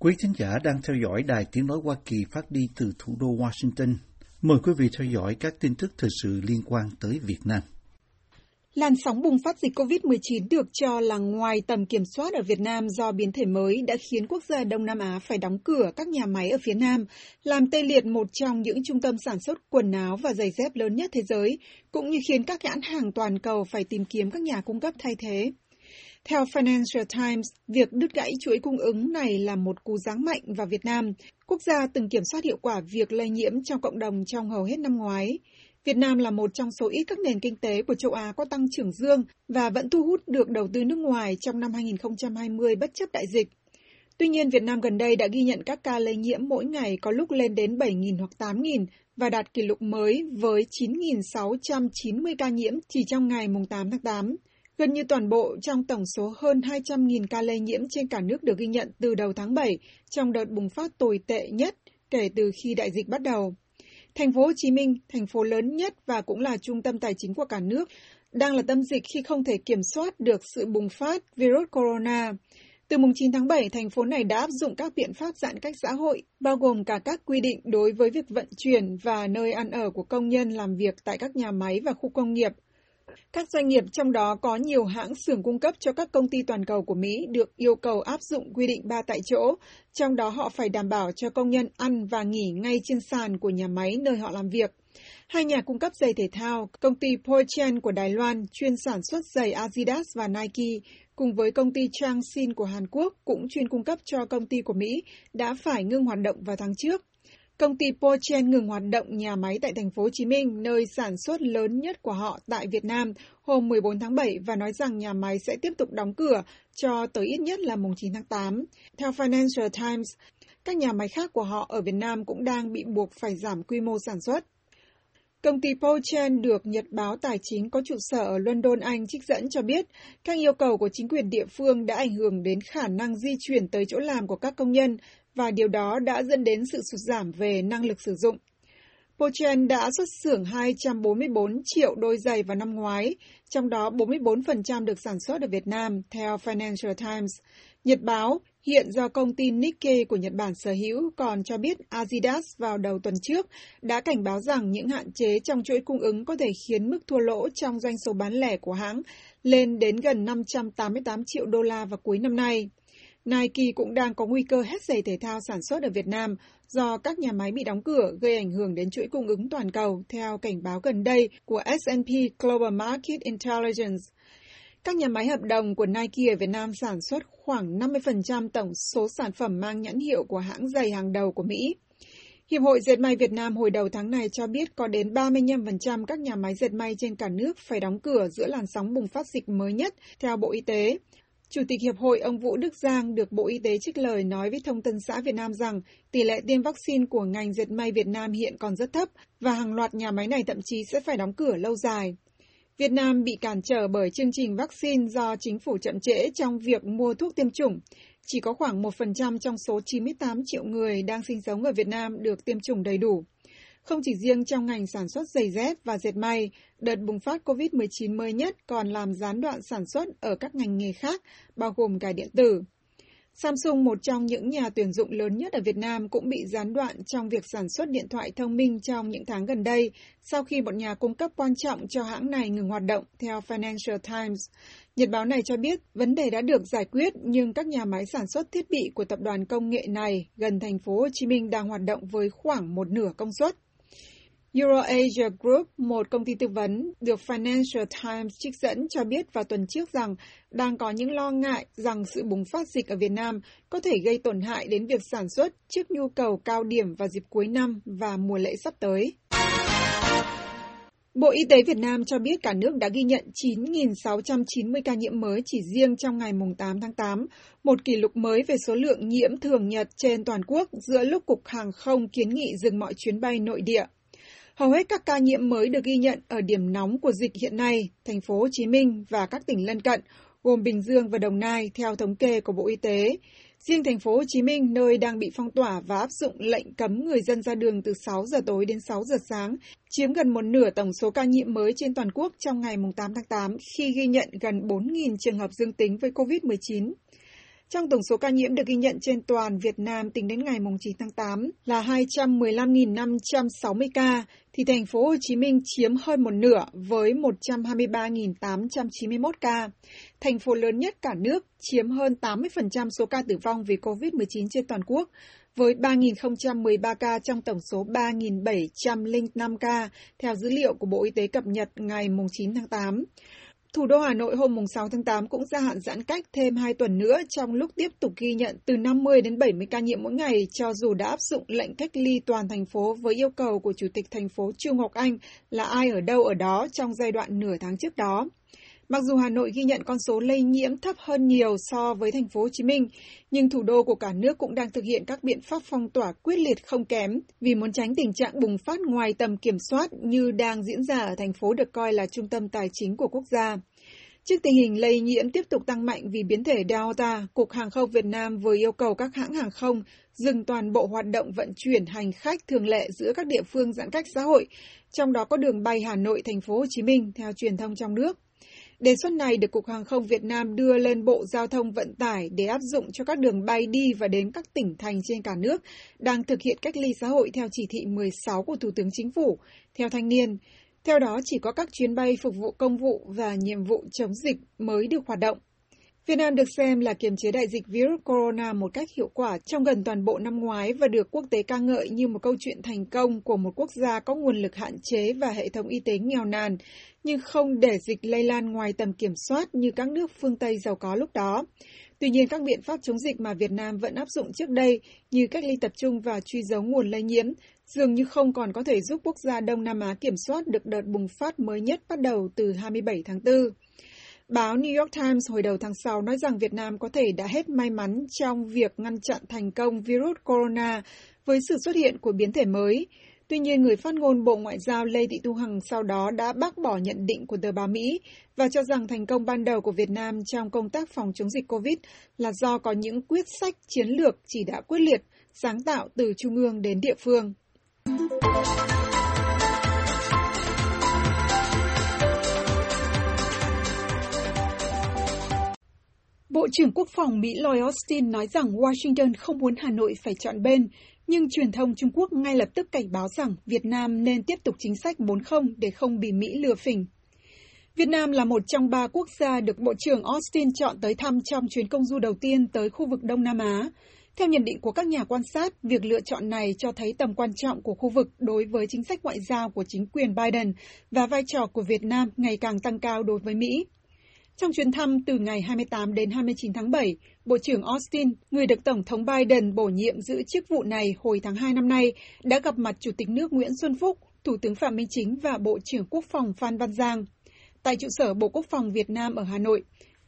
Quý thính giả đang theo dõi Đài Tiếng Nói Hoa Kỳ phát đi từ thủ đô Washington. Mời quý vị theo dõi các tin tức thời sự liên quan tới Việt Nam. Làn sóng bùng phát dịch COVID-19 được cho là ngoài tầm kiểm soát ở Việt Nam do biến thể mới đã khiến quốc gia Đông Nam Á phải đóng cửa các nhà máy ở phía Nam, làm tê liệt một trong những trung tâm sản xuất quần áo và giày dép lớn nhất thế giới, cũng như khiến các nhãn hàng toàn cầu phải tìm kiếm các nhà cung cấp thay thế. Theo Financial Times, việc đứt gãy chuỗi cung ứng này là một cú giáng mạnh vào Việt Nam, quốc gia từng kiểm soát hiệu quả việc lây nhiễm trong cộng đồng trong hầu hết năm ngoái. Việt Nam là một trong số ít các nền kinh tế của châu Á có tăng trưởng dương và vẫn thu hút được đầu tư nước ngoài trong năm 2020 bất chấp đại dịch. Tuy nhiên, Việt Nam gần đây đã ghi nhận các ca lây nhiễm mỗi ngày có lúc lên đến 7.000 hoặc 8.000 và đạt kỷ lục mới với 9.690 ca nhiễm chỉ trong ngày 8 tháng 8. Gần như toàn bộ trong tổng số hơn 200.000 ca lây nhiễm trên cả nước được ghi nhận từ đầu tháng 7 trong đợt bùng phát tồi tệ nhất kể từ khi đại dịch bắt đầu. Thành phố Hồ Chí Minh, thành phố lớn nhất và cũng là trung tâm tài chính của cả nước, đang là tâm dịch khi không thể kiểm soát được sự bùng phát virus corona. Từ mùng 9 tháng 7, thành phố này đã áp dụng các biện pháp giãn cách xã hội, bao gồm cả các quy định đối với việc vận chuyển và nơi ăn ở của công nhân làm việc tại các nhà máy và khu công nghiệp. Các doanh nghiệp trong đó có nhiều hãng xưởng cung cấp cho các công ty toàn cầu của Mỹ được yêu cầu áp dụng quy định 3 tại chỗ, trong đó họ phải đảm bảo cho công nhân ăn và nghỉ ngay trên sàn của nhà máy nơi họ làm việc. Hai nhà cung cấp giày thể thao, công ty Pou Chen của Đài Loan chuyên sản xuất giày Adidas và Nike, cùng với công ty Changsin của Hàn Quốc cũng chuyên cung cấp cho công ty của Mỹ đã phải ngưng hoạt động vào tháng trước. Công ty Pou Chen ngừng hoạt động nhà máy tại thành phố Hồ Chí Minh, nơi sản xuất lớn nhất của họ tại Việt Nam, hôm 14 tháng 7 và nói rằng nhà máy sẽ tiếp tục đóng cửa cho tới ít nhất là mùng 9 tháng 8. Theo Financial Times, các nhà máy khác của họ ở Việt Nam cũng đang bị buộc phải giảm quy mô sản xuất. Công ty Pou Chen được Nhật báo Tài chính có trụ sở ở London, Anh trích dẫn cho biết, các yêu cầu của chính quyền địa phương đã ảnh hưởng đến khả năng di chuyển tới chỗ làm của các công nhân và điều đó đã dẫn đến sự sụt giảm về năng lực sử dụng. Pou Chen đã xuất xưởng 244 triệu đôi giày vào năm ngoái, trong đó 44% được sản xuất ở Việt Nam, theo Financial Times. Nhật báo, hiện do công ty Nike của Nhật Bản sở hữu, còn cho biết Adidas vào đầu tuần trước đã cảnh báo rằng những hạn chế trong chuỗi cung ứng có thể khiến mức thua lỗ trong doanh số bán lẻ của hãng lên đến gần 588 triệu đô la vào cuối năm nay. Nike cũng đang có nguy cơ hết giày thể thao sản xuất ở Việt Nam do các nhà máy bị đóng cửa gây ảnh hưởng đến chuỗi cung ứng toàn cầu, theo cảnh báo gần đây của S&P Global Market Intelligence. Các nhà máy hợp đồng của Nike ở Việt Nam sản xuất khoảng 50% tổng số sản phẩm mang nhãn hiệu của hãng giày hàng đầu của Mỹ. Hiệp hội Dệt may Việt Nam hồi đầu tháng này cho biết có đến 35% các nhà máy dệt may trên cả nước phải đóng cửa giữa làn sóng bùng phát dịch mới nhất, theo Bộ Y tế. Chủ tịch Hiệp hội ông Vũ Đức Giang được Bộ Y tế trích lời nói với Thông tấn xã Việt Nam rằng tỷ lệ tiêm vaccine của ngành dệt may Việt Nam hiện còn rất thấp và hàng loạt nhà máy này thậm chí sẽ phải đóng cửa lâu dài. Việt Nam bị cản trở bởi chương trình vaccine do chính phủ chậm trễ trong việc mua thuốc tiêm chủng. Chỉ có khoảng 1% trong số 98 triệu người đang sinh sống ở Việt Nam được tiêm chủng đầy đủ. Không chỉ riêng trong ngành sản xuất giày dép và dệt may, đợt bùng phát COVID-19 mới nhất còn làm gián đoạn sản xuất ở các ngành nghề khác, bao gồm cả điện tử. Samsung, một trong những nhà tuyển dụng lớn nhất ở Việt Nam, cũng bị gián đoạn trong việc sản xuất điện thoại thông minh trong những tháng gần đây, sau khi một nhà cung cấp quan trọng cho hãng này ngừng hoạt động, theo Financial Times. Nhật báo này cho biết vấn đề đã được giải quyết nhưng các nhà máy sản xuất thiết bị của tập đoàn công nghệ này gần thành phố Hồ Chí Minh đang hoạt động với khoảng một nửa công suất. Euro Asia Group, một công ty tư vấn được Financial Times trích dẫn cho biết vào tuần trước rằng đang có những lo ngại rằng sự bùng phát dịch ở Việt Nam có thể gây tổn hại đến việc sản xuất trước nhu cầu cao điểm vào dịp cuối năm và mùa lễ sắp tới. Bộ Y tế Việt Nam cho biết cả nước đã ghi nhận 9.690 ca nhiễm mới chỉ riêng trong ngày 8 tháng 8, một kỷ lục mới về số lượng nhiễm thường nhật trên toàn quốc giữa lúc Cục Hàng không kiến nghị dừng mọi chuyến bay nội địa. Hầu hết các ca nhiễm mới được ghi nhận ở điểm nóng của dịch hiện nay, thành phố Hồ Chí Minh và các tỉnh lân cận, gồm Bình Dương và Đồng Nai theo thống kê của Bộ Y tế. Riêng thành phố Hồ Chí Minh, nơi đang bị phong tỏa và áp dụng lệnh cấm người dân ra đường từ 6 giờ tối đến 6 giờ sáng, chiếm gần một nửa tổng số ca nhiễm mới trên toàn quốc trong ngày 8 tháng 8 khi ghi nhận gần 4.000 trường hợp dương tính với COVID-19. Trong tổng số ca nhiễm được ghi nhận trên toàn Việt Nam tính đến ngày 9 tháng 8 là 215.560 ca, thì thành phố Hồ Chí Minh chiếm hơn một nửa với 123.891 ca. Thành phố lớn nhất cả nước chiếm hơn 80% số ca tử vong vì COVID-19 trên toàn quốc, với 3.013 ca trong tổng số 3.705 ca, theo dữ liệu của Bộ Y tế cập nhật ngày 9 tháng 8. Thủ đô Hà Nội hôm 6 tháng 8 cũng gia hạn giãn cách thêm 2 tuần nữa trong lúc tiếp tục ghi nhận từ 50 đến 70 ca nhiễm mỗi ngày, cho dù đã áp dụng lệnh cách ly toàn thành phố với yêu cầu của Chủ tịch thành phố Chu Ngọc Anh là ai ở đâu ở đó trong giai đoạn nửa tháng trước đó. Mặc dù Hà Nội ghi nhận con số lây nhiễm thấp hơn nhiều so với thành phố Hồ Chí Minh, nhưng thủ đô của cả nước cũng đang thực hiện các biện pháp phong tỏa quyết liệt không kém vì muốn tránh tình trạng bùng phát ngoài tầm kiểm soát như đang diễn ra ở thành phố được coi là trung tâm tài chính của quốc gia. Trước tình hình lây nhiễm tiếp tục tăng mạnh vì biến thể Delta, Cục Hàng không Việt Nam vừa yêu cầu các hãng hàng không dừng toàn bộ hoạt động vận chuyển hành khách thường lệ giữa các địa phương giãn cách xã hội, trong đó có đường bay Hà Nội - Thành phố Hồ Chí Minh theo truyền thông trong nước. Đề xuất này được Cục Hàng không Việt Nam đưa lên Bộ Giao thông Vận tải để áp dụng cho các đường bay đi và đến các tỉnh thành trên cả nước đang thực hiện cách ly xã hội theo chỉ thị 16 của Thủ tướng Chính phủ, theo Thanh Niên. Theo đó, chỉ có các chuyến bay phục vụ công vụ và nhiệm vụ chống dịch mới được hoạt động. Việt Nam được xem là kiềm chế đại dịch virus corona một cách hiệu quả trong gần toàn bộ năm ngoái và được quốc tế ca ngợi như một câu chuyện thành công của một quốc gia có nguồn lực hạn chế và hệ thống y tế nghèo nàn, nhưng không để dịch lây lan ngoài tầm kiểm soát như các nước phương Tây giàu có lúc đó. Tuy nhiên, các biện pháp chống dịch mà Việt Nam vẫn áp dụng trước đây như cách ly tập trung và truy dấu nguồn lây nhiễm dường như không còn có thể giúp quốc gia Đông Nam Á kiểm soát được đợt bùng phát mới nhất bắt đầu từ 27 tháng 4. Báo New York Times hồi đầu tháng 6 nói rằng Việt Nam có thể đã hết may mắn trong việc ngăn chặn thành công virus corona với sự xuất hiện của biến thể mới. Tuy nhiên, người phát ngôn Bộ Ngoại giao Lê Thị Thu Hằng sau đó đã bác bỏ nhận định của tờ báo Mỹ và cho rằng thành công ban đầu của Việt Nam trong công tác phòng chống dịch COVID là do có những quyết sách chiến lược chỉ đạo quyết liệt, sáng tạo từ trung ương đến địa phương. Bộ trưởng Quốc phòng Mỹ Lloyd Austin nói rằng Washington không muốn Hà Nội phải chọn bên, nhưng truyền thông Trung Quốc ngay lập tức cảnh báo rằng Việt Nam nên tiếp tục chính sách 4-0 để không bị Mỹ lừa phỉnh. Việt Nam là một trong 3 quốc gia được Bộ trưởng Austin chọn tới thăm trong chuyến công du đầu tiên tới khu vực Đông Nam Á. Theo nhận định của các nhà quan sát, việc lựa chọn này cho thấy tầm quan trọng của khu vực đối với chính sách ngoại giao của chính quyền Biden và vai trò của Việt Nam ngày càng tăng cao đối với Mỹ. Trong chuyến thăm từ ngày 28 đến 29 tháng 7, Bộ trưởng Austin, người được Tổng thống Biden bổ nhiệm giữ chức vụ này hồi tháng 2 năm nay, đã gặp mặt Chủ tịch nước Nguyễn Xuân Phúc, Thủ tướng Phạm Minh Chính và Bộ trưởng Quốc phòng Phan Văn Giang. Tại trụ sở Bộ Quốc phòng Việt Nam ở Hà Nội,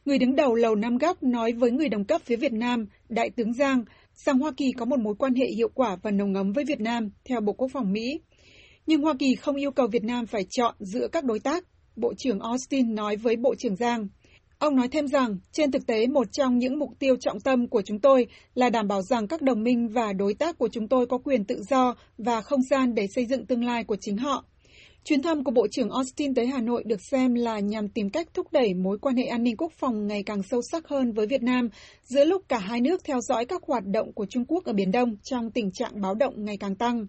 người đứng đầu Lầu Năm Góc nói với người đồng cấp phía Việt Nam, Đại tướng Giang, rằng Hoa Kỳ có một mối quan hệ hiệu quả và nồng ấm với Việt Nam, theo Bộ Quốc phòng Mỹ. Nhưng Hoa Kỳ không yêu cầu Việt Nam phải chọn giữa các đối tác, Bộ trưởng Austin nói với Bộ trưởng Giang. Ông nói thêm rằng, trên thực tế, một trong những mục tiêu trọng tâm của chúng tôi là đảm bảo rằng các đồng minh và đối tác của chúng tôi có quyền tự do và không gian để xây dựng tương lai của chính họ. Chuyến thăm của Bộ trưởng Austin tới Hà Nội được xem là nhằm tìm cách thúc đẩy mối quan hệ an ninh quốc phòng ngày càng sâu sắc hơn với Việt Nam, giữa lúc cả hai nước theo dõi các hoạt động của Trung Quốc ở Biển Đông trong tình trạng báo động ngày càng tăng.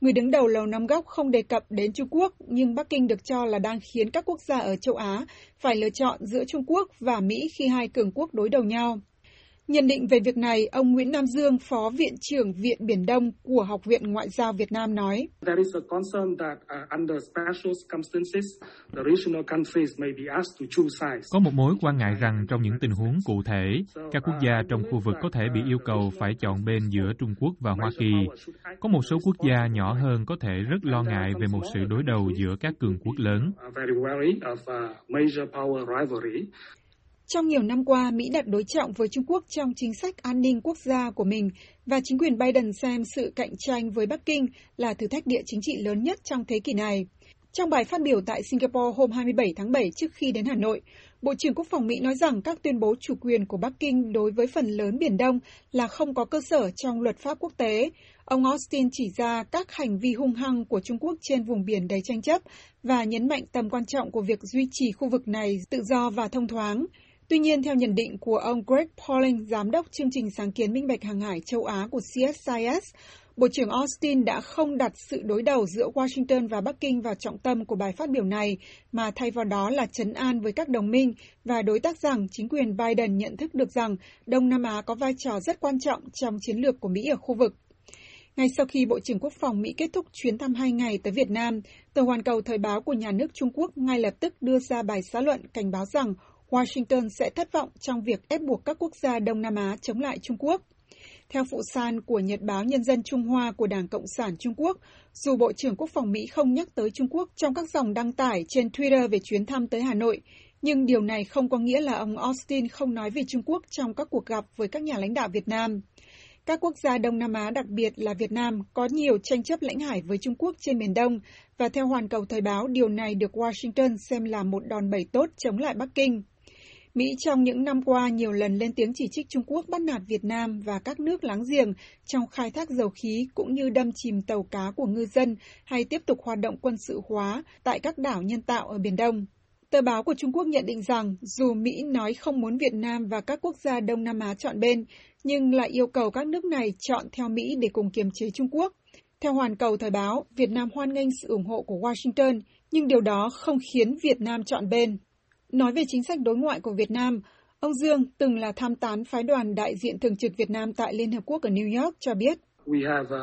Người đứng đầu Lầu Năm Góc không đề cập đến Trung Quốc, nhưng Bắc Kinh được cho là đang khiến các quốc gia ở châu Á phải lựa chọn giữa Trung Quốc và Mỹ khi hai cường quốc đối đầu nhau. Nhận định về việc này, ông Nguyễn Nam Dương, Phó Viện trưởng Viện Biển Đông của Học viện Ngoại giao Việt Nam nói. Có một mối quan ngại rằng trong những tình huống cụ thể, các quốc gia trong khu vực có thể bị yêu cầu phải chọn bên giữa Trung Quốc và Hoa Kỳ. Có một số quốc gia nhỏ hơn có thể rất lo ngại về một sự đối đầu giữa các cường quốc lớn. Trong nhiều năm qua, Mỹ đặt đối trọng với Trung Quốc trong chính sách an ninh quốc gia của mình và chính quyền Biden xem sự cạnh tranh với Bắc Kinh là thử thách địa chính trị lớn nhất trong thế kỷ này. Trong bài phát biểu tại Singapore hôm 27 tháng 7 trước khi đến Hà Nội, Bộ trưởng Quốc phòng Mỹ nói rằng các tuyên bố chủ quyền của Bắc Kinh đối với phần lớn Biển Đông là không có cơ sở trong luật pháp quốc tế. Ông Austin chỉ ra các hành vi hung hăng của Trung Quốc trên vùng biển đầy tranh chấp và nhấn mạnh tầm quan trọng của việc duy trì khu vực này tự do và thông thoáng. Tuy nhiên, theo nhận định của ông Greg Pauling, giám đốc chương trình sáng kiến minh bạch hàng hải châu Á của CSIS, Bộ trưởng Austin đã không đặt sự đối đầu giữa Washington và Bắc Kinh vào trọng tâm của bài phát biểu này, mà thay vào đó là trấn an với các đồng minh và đối tác rằng chính quyền Biden nhận thức được rằng Đông Nam Á có vai trò rất quan trọng trong chiến lược của Mỹ ở khu vực. Ngay sau khi Bộ trưởng Quốc phòng Mỹ kết thúc chuyến thăm 2 ngày tới Việt Nam, tờ Hoàn Cầu Thời báo của nhà nước Trung Quốc ngay lập tức đưa ra bài xã luận cảnh báo rằng Washington sẽ thất vọng trong việc ép buộc các quốc gia Đông Nam Á chống lại Trung Quốc. Theo phụ san của nhật báo Nhân dân Trung Hoa của Đảng Cộng sản Trung Quốc, dù Bộ trưởng Quốc phòng Mỹ không nhắc tới Trung Quốc trong các dòng đăng tải trên Twitter về chuyến thăm tới Hà Nội, nhưng điều này không có nghĩa là ông Austin không nói về Trung Quốc trong các cuộc gặp với các nhà lãnh đạo Việt Nam. Các quốc gia Đông Nam Á, đặc biệt là Việt Nam, có nhiều tranh chấp lãnh hải với Trung Quốc trên miền Đông, và theo Hoàn Cầu Thời báo, điều này được Washington xem là một đòn bẩy tốt chống lại Bắc Kinh. Mỹ trong những năm qua nhiều lần lên tiếng chỉ trích Trung Quốc bắt nạt Việt Nam và các nước láng giềng trong khai thác dầu khí cũng như đâm chìm tàu cá của ngư dân hay tiếp tục hoạt động quân sự hóa tại các đảo nhân tạo ở Biển Đông. Tờ báo của Trung Quốc nhận định rằng dù Mỹ nói không muốn Việt Nam và các quốc gia Đông Nam Á chọn bên, nhưng lại yêu cầu các nước này chọn theo Mỹ để cùng kiềm chế Trung Quốc. Theo Hoàn Cầu Thời báo, Việt Nam hoan nghênh sự ủng hộ của Washington, nhưng điều đó không khiến Việt Nam chọn bên. Nói về chính sách đối ngoại của Việt Nam, ông Dương, từng là tham tán phái đoàn đại diện thường trực Việt Nam tại Liên Hợp Quốc ở New York, cho biết. We have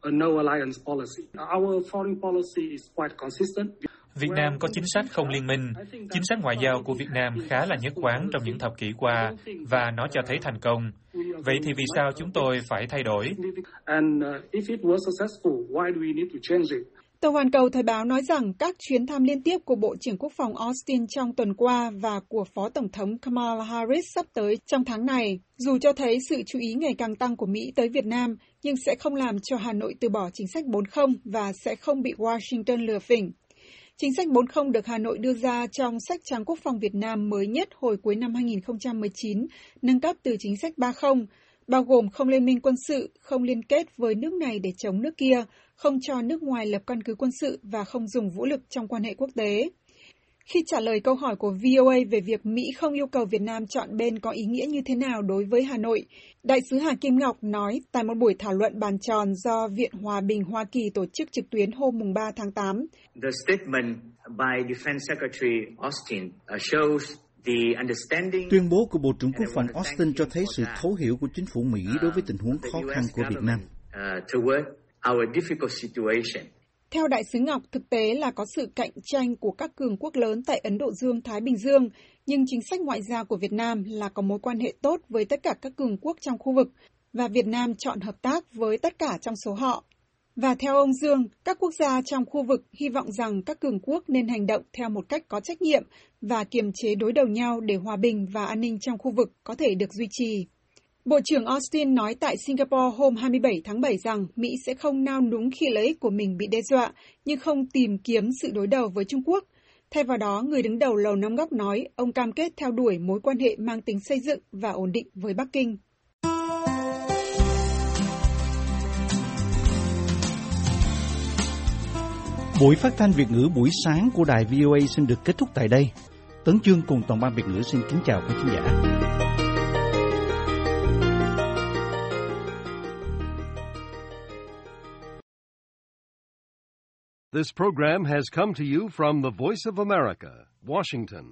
a no alliance policy. Our foreign policy is quite consistent. Việt Nam có chính sách không liên minh. Chính sách ngoại giao của Việt Nam khá là nhất quán trong những thập kỷ qua và nó cho thấy thành công. Vậy thì vì sao chúng tôi phải thay đổi? Tờ Hoàn Cầu Thời báo nói rằng các chuyến thăm liên tiếp của Bộ trưởng Quốc phòng Austin trong tuần qua và của Phó Tổng thống Kamala Harris sắp tới trong tháng này, dù cho thấy sự chú ý ngày càng tăng của Mỹ tới Việt Nam, nhưng sẽ không làm cho Hà Nội từ bỏ chính sách 4.0 và sẽ không bị Washington lừa phỉnh. Chính sách 4.0 được Hà Nội đưa ra trong sách trắng Quốc phòng Việt Nam mới nhất hồi cuối năm 2019, nâng cấp từ chính sách 3.0, bao gồm không liên minh quân sự, không liên kết với nước này để chống nước kia, không cho nước ngoài lập căn cứ quân sự và không dùng vũ lực trong quan hệ quốc tế. Khi trả lời câu hỏi của VOA về việc Mỹ không yêu cầu Việt Nam chọn bên có ý nghĩa như thế nào đối với Hà Nội, Đại sứ Hà Kim Ngọc nói tại một buổi thảo luận bàn tròn do Viện Hòa bình Hoa Kỳ tổ chức trực tuyến hôm 3 tháng 8. The statement by Defense Secretary Austin shows tuyên bố của Bộ trưởng Quốc phòng Austin cho thấy sự thấu hiểu của chính phủ Mỹ đối với tình huống khó khăn của Việt Nam. Theo Đại sứ Ngọc, thực tế là có sự cạnh tranh của các cường quốc lớn tại Ấn Độ Dương, Thái Bình Dương, nhưng chính sách ngoại giao của Việt Nam là có mối quan hệ tốt với tất cả các cường quốc trong khu vực, và Việt Nam chọn hợp tác với tất cả trong số họ. Và theo ông Dương, các quốc gia trong khu vực hy vọng rằng các cường quốc nên hành động theo một cách có trách nhiệm và kiềm chế đối đầu nhau để hòa bình và an ninh trong khu vực có thể được duy trì. Bộ trưởng Austin nói tại Singapore hôm 27 tháng 7 rằng Mỹ sẽ không nao núng khi lợi ích của mình bị đe dọa, nhưng không tìm kiếm sự đối đầu với Trung Quốc. Thay vào đó, người đứng đầu Lầu Năm Góc nói ông cam kết theo đuổi mối quan hệ mang tính xây dựng và ổn định với Bắc Kinh. Buổi phát thanh Việt ngữ buổi sáng của đài VOA xin được kết thúc tại đây. Tấn Chương cùng toàn ban Việt ngữ xin kính chào các khán giả. This program has come to you from the Voice of America, Washington.